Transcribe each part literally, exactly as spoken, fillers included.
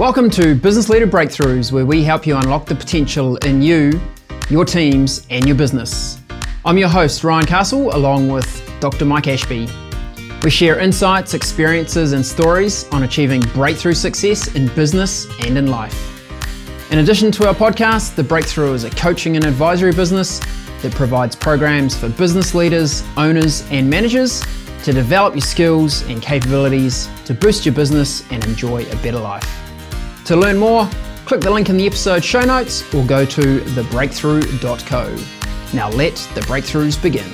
Welcome to Business Leader Breakthroughs, where we help you unlock the potential in you, your teams, and your business. I'm your host, Ryan Castle, along with Doctor Mike Ashby. We share insights, experiences, and stories on achieving breakthrough success in business and in life. In addition to our podcast, The Breakthrough is a coaching and advisory business that provides programs for business leaders, owners, and managers to develop your skills and capabilities to boost your business and enjoy a better life. To learn more, click the link in the episode show notes or go to the breakthrough dot co. Now let the breakthroughs begin.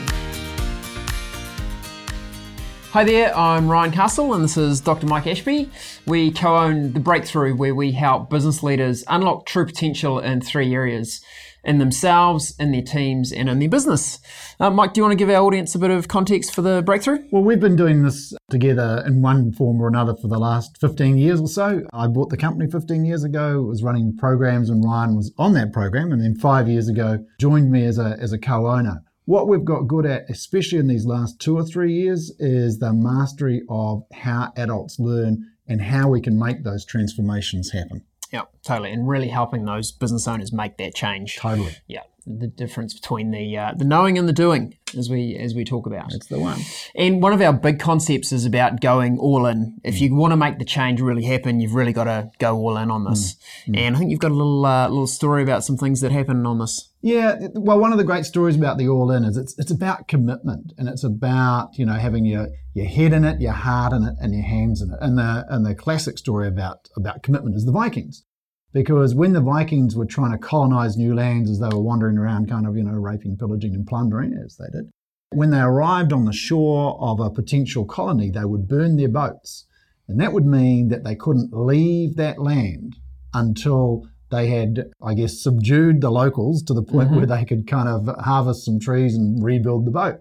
Hi there, I'm Ryan Castle and this is Doctor Mike Ashby. We co-own The Breakthrough, where we help business leaders unlock true potential in three areas: in themselves, in their teams, and in their business. Uh, Mike, do you want to give our audience a bit of context for The Breakthrough? Well, we've been doing this together in one form or another for the last fifteen years or so. I bought the company fifteen years ago, was running programs, and Ryan was on that program, and then five years ago joined me as a as a co-owner. What we've got good at, especially in these last two or three years, is the mastery of how adults learn and how we can make those transformations happen. Yeah, totally. And really helping those business owners make that change. Totally. Yeah, the difference between the uh, the knowing and the doing, as we as we talk about. That's the one. And one of our big concepts is about going all in. If mm. you want to make the change really happen, you've really got to go all in on this. Mm. And I think you've got a little uh, little story about some things that happened on this. Yeah, well, one of the great stories about the all in is it's it's about commitment, and it's about, you know, having your, your head in it, your heart in it, and your hands in it. And the and the classic story about about commitment is the Vikings. Because when the Vikings were trying to colonize new lands, as they were wandering around kind of, you know, raping, pillaging and plundering, as they did, when they arrived on the shore of a potential colony, they would burn their boats. And that would mean that they couldn't leave that land until they had, I guess, subdued the locals to the point mm-hmm. where they could kind of harvest some trees and rebuild the boat.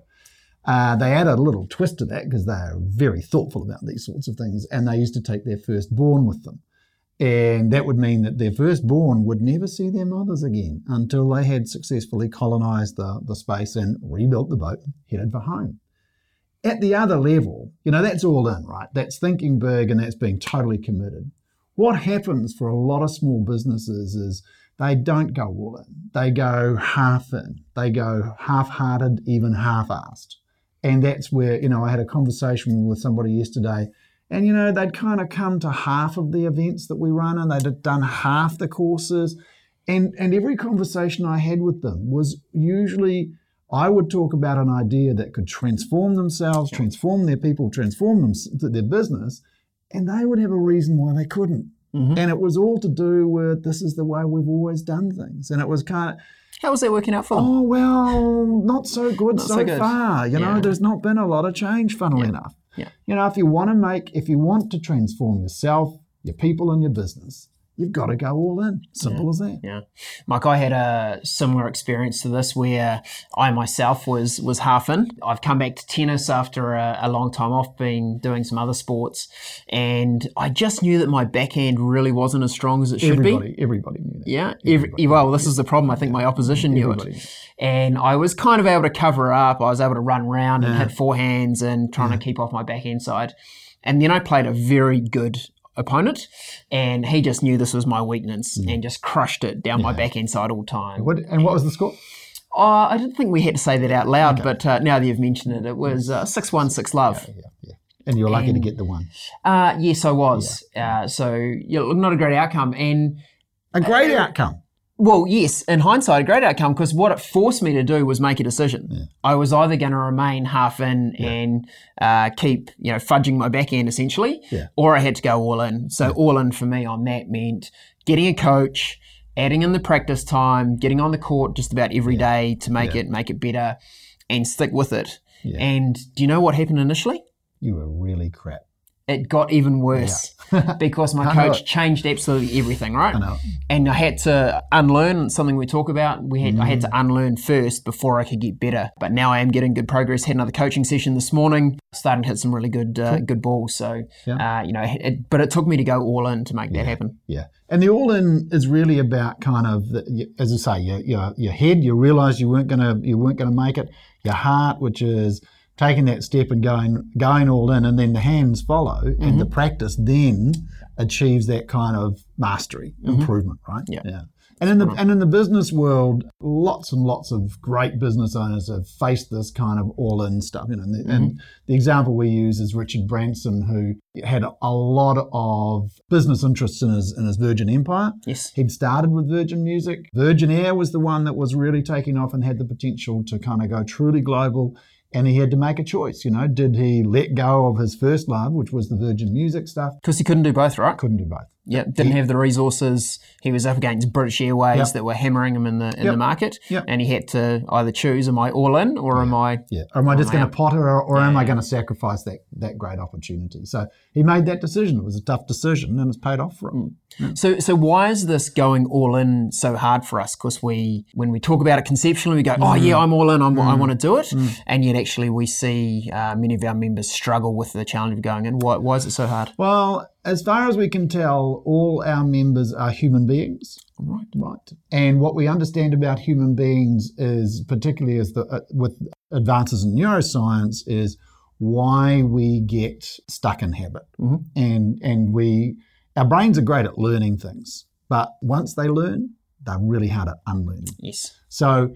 Uh, they added a little twist to that because they are very thoughtful about these sorts of things. And they used to take their firstborn with them. And that would mean that their firstborn would never see their mothers again until they had successfully colonised the, the space and rebuilt the boat, headed for home. At the other level, you know, that's all in, right? That's thinking big and that's being totally committed. What happens for a lot of small businesses is they don't go all in. They go half in. They go half-hearted, even half-assed. And that's where, you know, I had a conversation with somebody yesterday. And, you know, they'd kind of come to half of the events that we run and they'd done half the courses. And, and every conversation I had with them was usually I would talk about an idea that could transform themselves, transform their people, transform them, their business, and they would have a reason why they couldn't. Mm-hmm. And it was all to do with this is the way we've always done things. And it was kind of... How was that working out for them? Oh, well, not so good not so, so good. far. You yeah. know, there's not been a lot of change, funnily yeah. enough. Yeah. You know, if you want to make, if you want to transform yourself, your people and your business, you've got to go all in. Simple yeah. as that. Yeah. Mike, I had a similar experience to this where I myself was was half in. I've come back to tennis after a, a long time off, been doing some other sports, and I just knew that my backhand really wasn't as strong as it should everybody, be. Everybody knew that. Yeah. Everybody Every, well, this is the problem. I think my opposition knew everybody. it. And I was kind of able to cover up. I was able to run around yeah. and hit forehands and trying yeah. to keep off my backhand side. And then I played a very good opponent, and he just knew this was my weakness mm. and just crushed it down yeah. my backhand side all the time. What, and, and what was the score? Uh, I didn't think we had to say that out loud, okay. but uh, now that you've mentioned it, it was uh, six one, six love. Yeah, yeah, yeah. And you were lucky and, to get the one. Uh, yes, I was. Yeah. Uh, so yeah, not a great outcome. And a great uh, outcome. Well, yes, in hindsight, a great outcome, because what it forced me to do was make a decision. Yeah. I was either going to remain half in yeah. and uh, keep, you know, fudging my back end essentially, yeah. or I had to go all in. So yeah. all in for me on that meant getting a coach, adding in the practice time, getting on the court just about every yeah. day to make yeah. it, make it better, and stick with it. Yeah. And do you know what happened initially? You were really crap. It got even worse yeah. because my coach changed absolutely everything, right? I know. And I had to unlearn something we talk about. We had, mm. I had to unlearn first before I could get better. But now I am getting good progress. Had another coaching session this morning. Starting to hit some really good uh, good balls. So, yeah. uh, you know, it, but it took me to go all in to make yeah. that happen. Yeah. And the all in is really about kind of, the, as I say, your, your, your head. You realised you weren't going to you weren't going to make it. Your heart, which is taking that step and going going all in, and then the hands follow, mm-hmm. and the practice then achieves that kind of mastery, mm-hmm. improvement, right? Yeah. yeah. And in the and in the business world, lots and lots of great business owners have faced this kind of all-in stuff. You know, and the, mm-hmm. and the example we use is Richard Branson, who had a, a lot of business interests in his in his Virgin Empire. Yes, he'd started with Virgin Music. Virgin Air was the one that was really taking off and had the potential to kind of go truly global. And he had to make a choice, you know. Did he let go of his first love, which was the Virgin Music stuff? Because he couldn't do both, right? Couldn't do both. Yeah, didn't he, have the resources. He was up against British Airways yep. that were hammering him in the in yep. the market, yep. and he had to either choose: am I all in, or yeah. am I? Yeah, or am I just going to potter, or, or yeah. am I going to sacrifice that that great opportunity? So he made that decision. It was a tough decision, and it's paid off for him. Mm. Mm. So, so why is this going all in so hard for us? Because we, when we talk about it conceptually, we go, "Oh mm. yeah, I'm all in. I'm, mm. I want to do it," mm. and yet actually we see uh, many of our members struggle with the challenge of going in. Why, why is it so hard? Well, as far as we can tell, all our members are human beings. Right. Right. And what we understand about human beings is, particularly as the uh, with advances in neuroscience, is why we get stuck in habit. Mm-hmm. And and we our brains are great at learning things, but once they learn, they're really hard at unlearning. Yes. So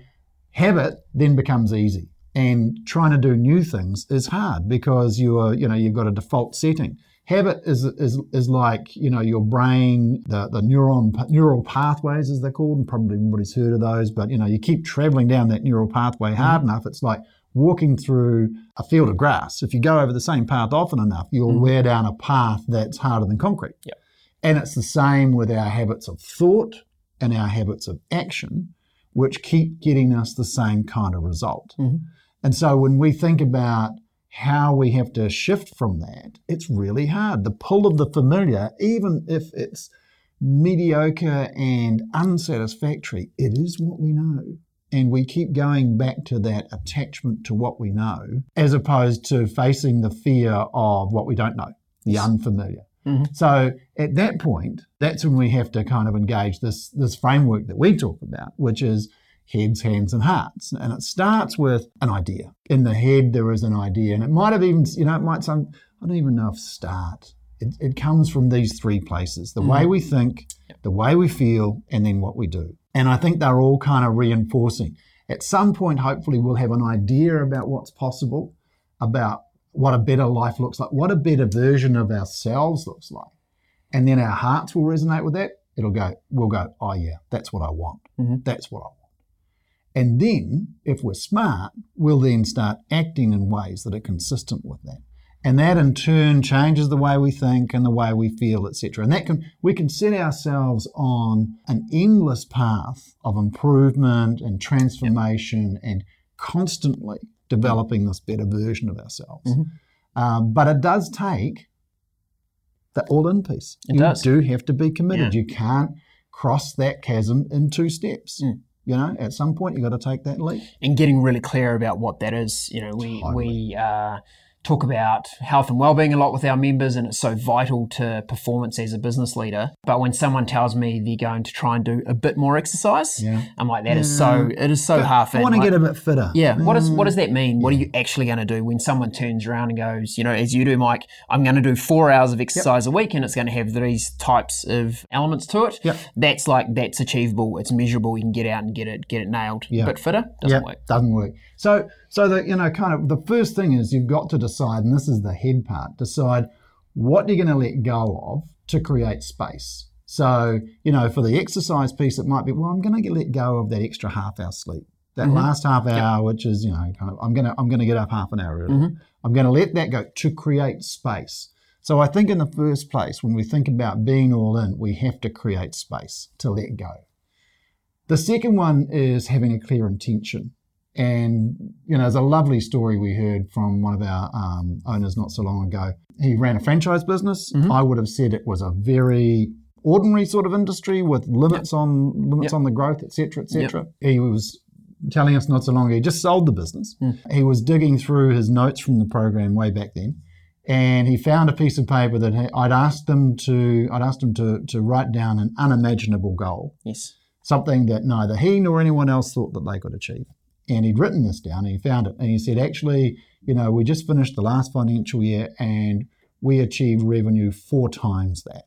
habit then becomes easy. And trying to do new things is hard because you are, you know, you've got a default setting. Habit is is is like, you know, your brain, the, the neuron neural pathways as they're called, and probably everybody's heard of those, but you know, you keep traveling down that neural pathway hard mm-hmm. enough, it's like walking through a field of grass. If you go over the same path often enough, you'll mm-hmm. wear down a path that's harder than concrete. Yep. And it's the same with our habits of thought and our habits of action, which keep getting us the same kind of result. Mm-hmm. And so when we think about how we have to shift from that, it's really hard. The pull of the familiar, even if it's mediocre and unsatisfactory, it is what we know. And we keep going back to that attachment to what we know, as opposed to facing the fear of what we don't know, the unfamiliar. Mm-hmm. So at that point, that's when we have to kind of engage this, this framework that we talk about, which is heads, hands, and hearts. And it starts with an idea. In the head, there is an idea. And it might have even, you know, it might sound, I don't even know if start. It, it comes from these three places, the mm-hmm. way we think, the way we feel, and then what we do. And I think they're all kind of reinforcing. At some point, hopefully, we'll have an idea about what's possible, about what a better life looks like, what a better version of ourselves looks like. And then our hearts will resonate with that. It'll go, we'll go, oh yeah, that's what I want. Mm-hmm. That's what I want. And then, if we're smart, we'll then start acting in ways that are consistent with that. And that, in turn, changes the way we think and the way we feel, et cetera. And that can we can set ourselves on an endless path of improvement and transformation and constantly developing this better version of ourselves. Mm-hmm. Um, but it does take the all-in piece. It you does. do have to be committed. Yeah. You can't cross that chasm in two steps. Mm. You know, at some point you got to take that leap. And getting really clear about what that is. You know, we totally. we uh, talk about health and wellbeing a lot with our members, and it's so vital to performance as a business leader. But when someone tells me they're going to try and do a bit more exercise, yeah. I'm like, that yeah. is so it is so but half. I want to like, get a bit fitter. Yeah. Mm. What is what does that mean? Yeah. What are you actually going to do when someone turns around and goes, you know, as you do, Mike, I'm going to do four hours of exercise yep. a week, and it's going to have these types of elements to it. Yep. That's like that's achievable. It's measurable. You can get out and get it get it nailed. Yep. A bit fitter doesn't yep. work. Doesn't work. So so the you know kind of the first thing is you've got to decide, and this is the head part, decide what you're going to let go of to create space. So, you know, for the exercise piece, it might be, well, I'm going to let go of that extra half hour sleep, that mm-hmm. last half hour, yep. which is, you know, kind of, I'm going to I'm going to get up half an hour early. Mm-hmm. I'm going to let that go to create space. So I think in the first place, when we think about being all in, we have to create space to let go. The second one is having a clear intention. And, you know, there's a lovely story we heard from one of our um, owners not so long ago. He ran a franchise business. Mm-hmm. I would have said it was a very ordinary sort of industry with limits yep. on limits yep. on the growth, et cetera, et cetera. Yep. He was telling us not so long ago, he just sold the business. Mm. He was digging through his notes from the program way back then, and he found a piece of paper that he, I'd asked them to I'd asked him to, to write down an unimaginable goal. Yes. Something that neither he nor anyone else thought that they could achieve. and he'd written this down and he found it. And he said, actually, you know, we just finished the last financial year and we achieved revenue four times that.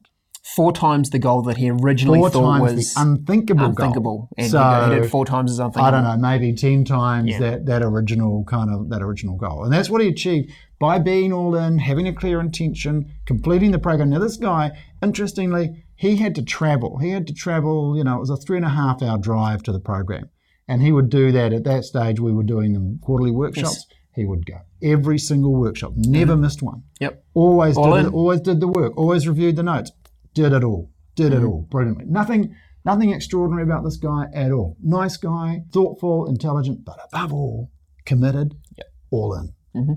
Four times the goal that he originally four thought times was the unthinkable, unthinkable goal. And so he did four times as unthinkable. I don't know, maybe ten times yeah. that, that original kind of that original goal. And that's what he achieved by being all in, having a clear intention, completing the program. Now this guy, interestingly, he had to travel. He had to travel, you know, it was a three and a half hour drive to the program. And he would do that. At that stage, we were doing them quarterly workshops. Yes. He would go every single workshop, never mm-hmm. missed one. Yep. Always all did it, always did the work, always reviewed the notes. Did it all. Did mm-hmm. it all. Brilliantly. Nothing nothing extraordinary about this guy at all. Nice guy, thoughtful, intelligent, but above all, committed, yep. all in. Mm-hmm.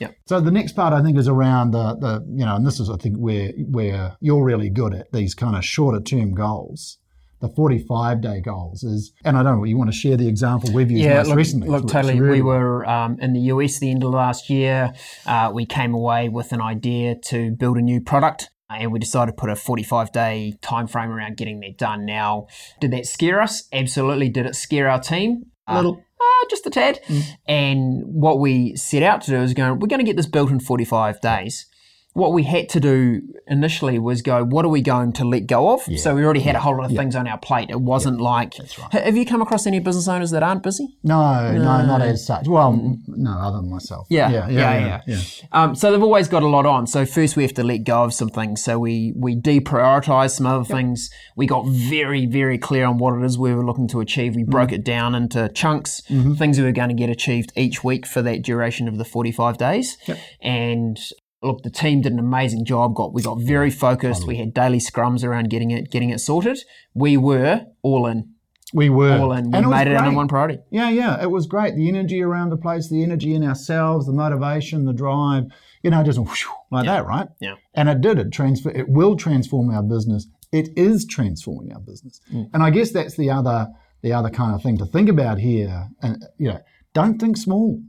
Yep. So the next part I think is around the, the, you know, and this is I think where where you're really good at these kind of shorter term goals. The forty-five day goals is, and I don't know, you want to share the example we've used yeah, most look, recently? Yeah, look, it's totally. Really we were um, in the U S the end of last year. Uh, we came away with an idea to build a new product. And we decided to put a forty-five day time frame around getting that done now. Did that scare us? Absolutely. Did it scare our team? A little. Uh, uh, just a tad. Mm. And what we set out to do is go, we're going to get this built in forty-five days. What we had to do initially was go, what are we going to let go of? Yeah. So we already had yeah. a whole lot of yeah. things on our plate. It wasn't yeah. like, right. Have you come across any business owners that aren't busy? No, no, no not as such. Well, mm. no, other than myself. Yeah, yeah, yeah. yeah, yeah. yeah. yeah. Um, so they've always got a lot on. So first we have to let go of some things. So we, we deprioritised some other yep. things. We got very, very clear on what it is we were looking to achieve. We mm. broke it down into chunks, mm-hmm. things that we were going to get achieved each week for that duration of the forty-five days. Yep. And look, the team did an amazing job. Got we got very focused. We had daily scrums around getting it, getting it sorted. We were all in. We were all in. We and made it, it our number one priority. Yeah, yeah, it was great. The energy around the place, the energy in ourselves, the motivation, the drive. You know, just whew, like yeah. that, right? Yeah. And it did. It transfer. It will transform our business. It is transforming our business. Mm. And I guess that's the other, the other kind of thing to think about here. And you know, don't think small.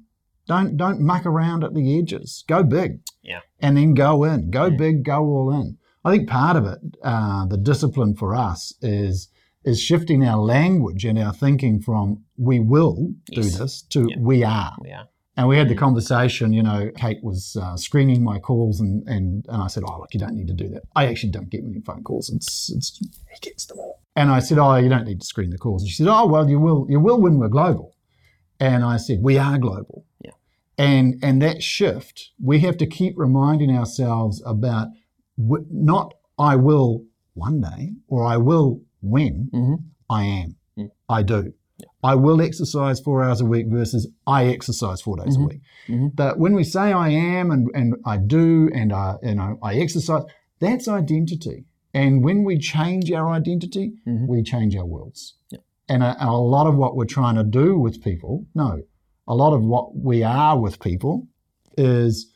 Don't don't muck around at the edges. Go big, yeah, and then go in. Go yeah. big, go all in. I think part of it, uh, the discipline for us is is shifting our language and our thinking from "we will yes. do this" to yeah. "we are." We are. And we had the conversation. You know, Kate was uh, screening my calls, and, and and I said, "Oh, look, you don't need to do that." I actually don't get many phone calls. It's it's he gets them all. And I said, "Oh, you don't need to screen the calls." And she said, "Oh, well, you will you will when we're global." And I said, "We are global." Yeah. And and that shift, we have to keep reminding ourselves about w- not I will one day or I will when mm-hmm. I am, yeah. I do. Yeah. I will exercise four hours a week versus I exercise four days mm-hmm. a week. Mm-hmm. But when we say I am and, and I do and I, and I, I exercise, that's identity. And when we change our identity, mm-hmm. we change our worlds. Yeah. And a, a lot of what we're trying to do with people, no, a lot of what we are with people is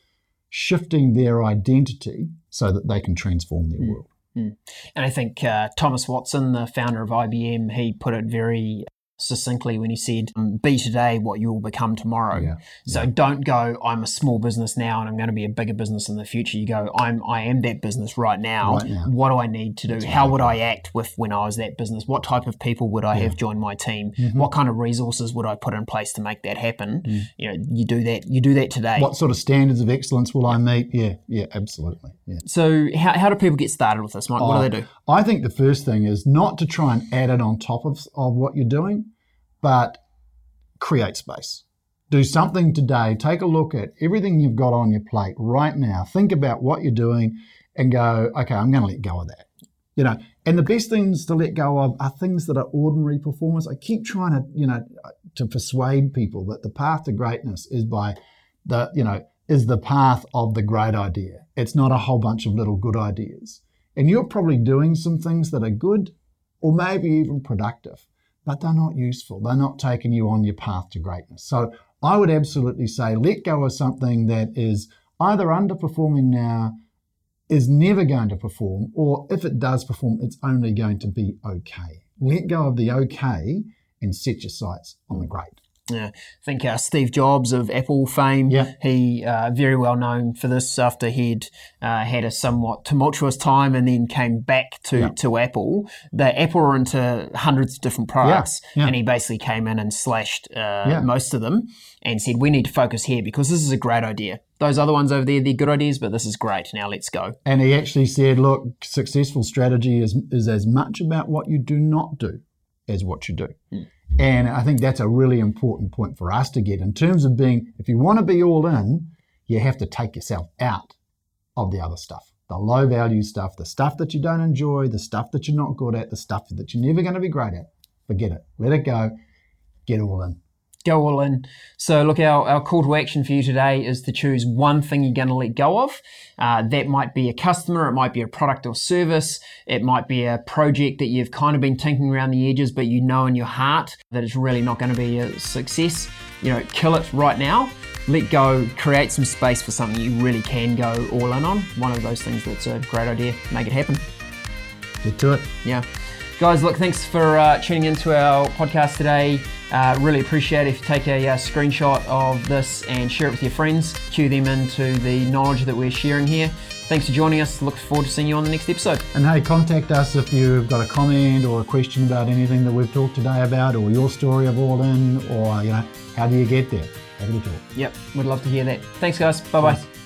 shifting their identity so that they can transform their mm. world. Mm. And I think uh, Thomas Watson, the founder of I B M, he put it very succinctly when he said, be today what you will become tomorrow. Yeah. So yeah. don't go, I'm a small business now and I'm going to be a bigger business in the future. You go, I'm, I am that business right now. Right now. What do I need to do? That's How right. would I act with when I was that business? What type of people would I yeah. have join my team? Mm-hmm. What kind of resources would I put in place to make that happen? Mm. You know, you do that, you do that today. What sort of standards of excellence will I meet? Yeah, yeah, absolutely. Yeah. So how, how do people get started with this, Mike? What oh, do they do? I think the first thing is not to try and add it on top of, of what you're doing. But create space. Do something today. Take a look at everything you've got on your plate right now. Think about what you're doing and go, okay, I'm going to let go of that. You know, and the best things to let go of are things that are ordinary performance. I keep trying to, you know, to persuade people that the path to greatness is by the, you know, is the path of the great idea. It's not a whole bunch of little good ideas. And you're probably doing some things that are good or maybe even productive. But they're not useful. They're not taking you on your path to greatness. So I would absolutely say let go of something that is either underperforming now, is never going to perform, or if it does perform, it's only going to be okay. Let go of the okay and set your sights on the great. Yeah, I think uh, Steve Jobs of Apple fame, yeah. he uh, very well known for this after he'd uh, had a somewhat tumultuous time and then came back to, yeah. to Apple. The Apple were into hundreds of different products yeah. Yeah. and he basically came in and slashed uh, yeah. most of them and said, we need to focus here because this is a great idea. Those other ones over there, they're good ideas, but this is great. Now let's go. And he actually said, look, successful strategy is is as much about what you do not do as what you do. Mm. And I think that's a really important point for us to get in terms of being, if you want to be all in, you have to take yourself out of the other stuff, the low value stuff, the stuff that you don't enjoy, the stuff that you're not good at, the stuff that you're never going to be great at. Forget it. Let it go. Get all in. Go all in. So look, our, our call to action for you today is to choose one thing you're going to let go of. Uh, that might be a customer, it might be a product or service, it might be a project that you've kind of been tinkering around the edges, but you know in your heart that it's really not going to be a success. You know, kill it right now. Let go, create some space for something you really can go all in on. One of those things that's a great idea. Make it happen. Get to it. Yeah. Guys, look, thanks for uh, tuning into our podcast today. Uh, really appreciate it if you take a uh, screenshot of this and share it with your friends. Cue them into the knowledge that we're sharing here. Thanks for joining us. Look forward to seeing you on the next episode. And hey, contact us if you've got a comment or a question about anything that we've talked today about, or your story of all in, or you know, how do you get there? Happy to talk. Yep, we'd love to hear that. Thanks, guys. Bye bye. Nice.